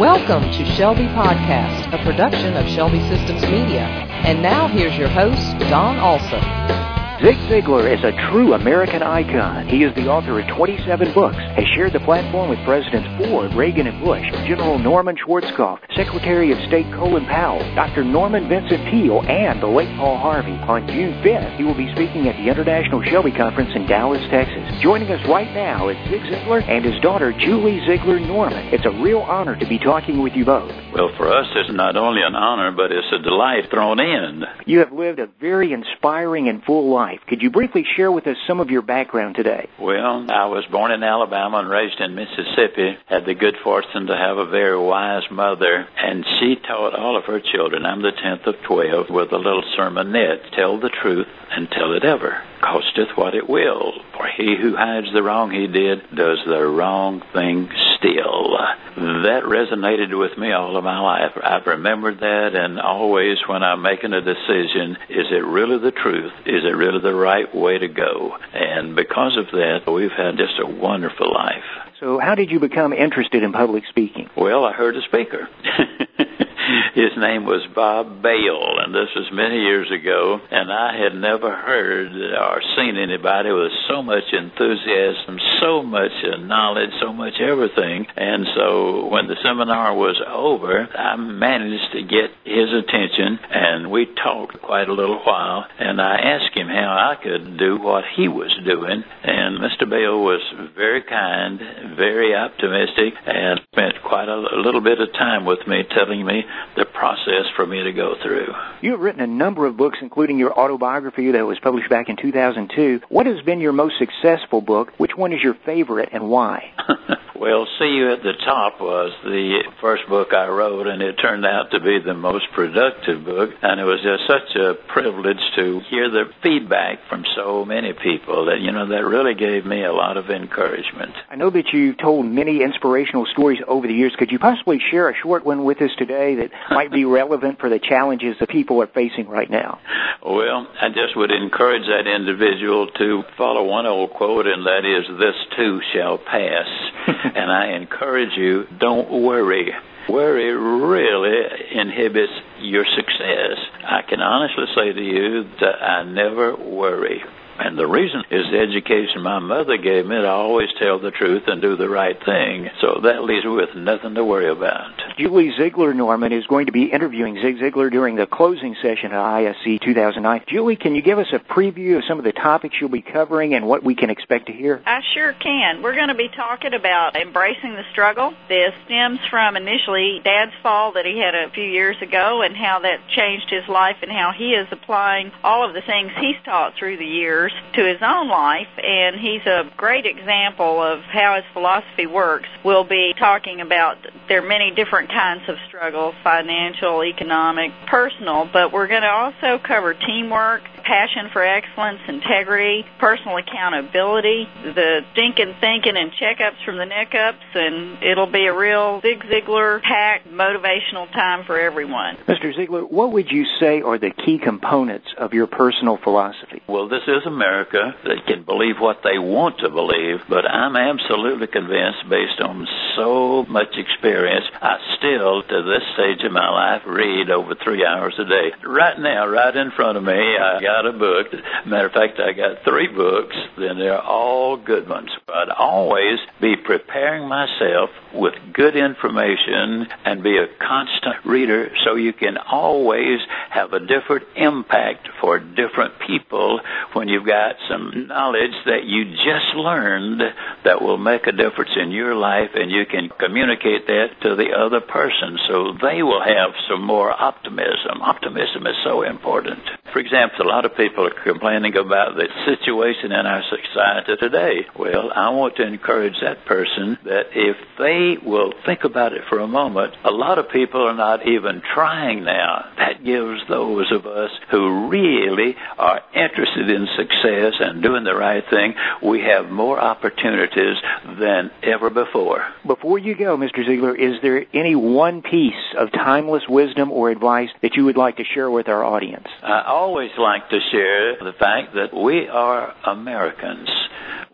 Welcome to Shelby Podcast, a production of Shelby Systems Media. And now here's your host, Don Olson. Zig Ziglar is a true American icon. He is the author of 27 books, has shared the platform with Presidents Ford, Reagan, and Bush, General Norman Schwarzkopf, Secretary of State Colin Powell, Dr. Norman Vincent Peale, and the late Paul Harvey. On June 5th, he will be speaking at the International Shelby Conference in Dallas, Texas. Joining us right now is Zig Ziglar and his daughter, Julie Ziglar Norman. It's a real honor to be talking with you both. Well, for us, it's not only an honor, but it's a delight thrown in. You have lived a very inspiring and full life. Could you briefly share with us some of your background today? Well, I was born in Alabama and raised in Mississippi. Had the good fortune to have a very wise mother, and she taught all of her children. I'm the 10th of 12 with a little sermonette. Tell the truth and tell it ever. Costeth what it will. For he who hides the wrong he did does the wrong thing still. That resonated with me all of my life. I've remembered that, and always when I'm making a decision, is it really the truth? Is it really the right way to go? And because of that, we've had just a wonderful life. So how did you become interested in public speaking? Well, I heard a speaker. His name was Bob Bale, and this was many years ago, and I had never heard or seen anybody with so much enthusiasm, so much knowledge, so much everything. And so when the seminar was over, I managed to get his attention, and we talked quite a little while, and I asked him how I could do what he was doing. And Mr. Bale was very kind, very optimistic, and spent quite a little bit of time with me telling me the process for me to go through. You have written a number of books, including your autobiography that was published back in 2002. What has been your most successful book? Which one is your favorite and why? Well, See You at the Top was the first book I wrote, and it turned out to be the most productive book. And it was just such a privilege to hear the feedback from so many people that, that really gave me a lot of encouragement. I know that you've told many inspirational stories over the years. Could you possibly share a short one with us today that might be relevant for the challenges that people are facing right now? Well, I just would encourage that individual to follow one old quote, and that is, "This too shall pass." And I encourage you, don't worry. Worry really inhibits your success. I can honestly say to you that I never worry. And the reason is the education my mother gave me to always tell the truth and do the right thing. So that leaves me with nothing to worry about. Julie Ziglar Norman is going to be interviewing Zig Ziglar during the closing session at ISC 2009. Julie, can you give us a preview of some of the topics you'll be covering and what we can expect to hear? I sure can. We're going to be talking about embracing the struggle. This stems from initially Dad's fall that he had a few years ago and how that changed his life and how he is applying all of the things he's taught through the years to his own life, and he's a great example of how his philosophy works. We'll be talking about there are many different kinds of struggle, financial, economic, personal, but we're going to also cover teamwork, passion for excellence, integrity, personal accountability, the thinking and checkups from the neck ups, and it'll be a real Zig Ziglar packed motivational time for everyone. Mr. Ziglar, what would you say are the key components of your personal philosophy? Well, this is America that can believe what they want to believe, but I'm absolutely convinced, based on so much experience, I still, to this stage of my life, read over 3 hours a day. Right now, right in front of me, I got a book. Matter of fact, I got 3 books, and they're all good ones. I'd always be preparing myself with good information and be a constant reader, so you can always have a different impact for different people when you've got some knowledge that you just learned that will make a difference in your life, and you can communicate that to the other person so they will have some more optimism. Optimism is so important. For example, a lot of people are complaining about the situation in our society today. Well, I want to encourage that person that if they will think about it for a moment, a lot of people are not even trying now. That gives those of us who really are interested in success and doing the right thing, we have more opportunities than ever before. Before you go, Mr. Ziglar, is there any one piece of timeless wisdom or advice that you would like to share with our audience? I always like to share the fact that we are Americans.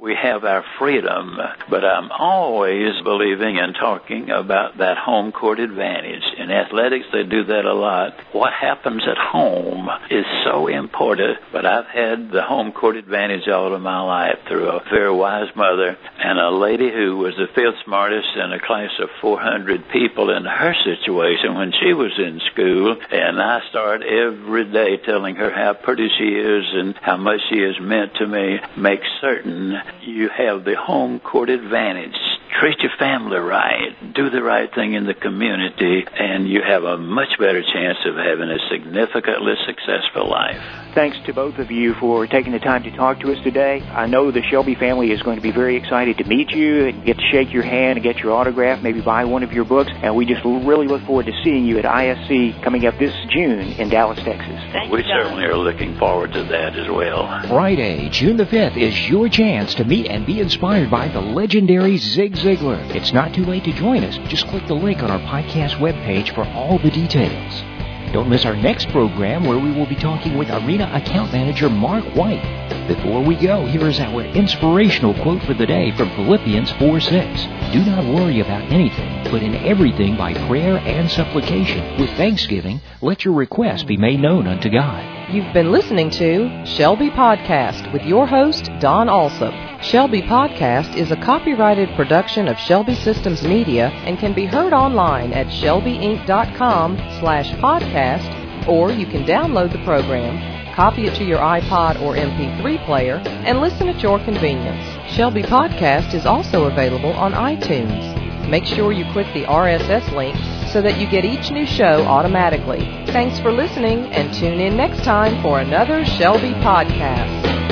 we have our freedom, but I'm always believing and talking about that home court advantage. In athletics, they do that a lot. What happens at home is so important, but I've had the home court advantage all of my life through a very wise mother and a lady who was the fifth smartest in a class of 400 people in her situation when she was in school, and I start every day telling her how pretty she is and how much she is meant to me. Make certain you have the home court advantage. Treat your family right. Do the right thing in the community, and you have a much better chance of having a significantly successful life. Thanks to both of you for taking the time to talk to us today. I know the Shelby family is going to be very excited to meet you and get to shake your hand and get your autograph, maybe buy one of your books, and we just really look forward to seeing you at ISC coming up this June in Dallas, Texas. We certainly are looking forward to that as well. Friday, June the 5th is your chance to meet and be inspired by the legendary Zig Ziglar. It's not too late to join us. Just click the link on our podcast webpage for all the details. Don't miss our next program where we will be talking with Arena Account Manager Mark White. Before we go, here is our inspirational quote for the day from Philippians 4:6. Do not worry about anything, but in everything by prayer and supplication. With thanksgiving, let your requests be made known unto God. You've been listening to Shelby Podcast with your host, Don Alsop. Shelby Podcast is a copyrighted production of Shelby Systems Media and can be heard online at shelbyinc.com/podcast, or you can download the program, copy it to your iPod or MP3 player, and listen at your convenience. Shelby Podcast is also available on iTunes. Make sure you click the RSS link so that you get each new show automatically. Thanks for listening, and tune in next time for another Shelby Podcast.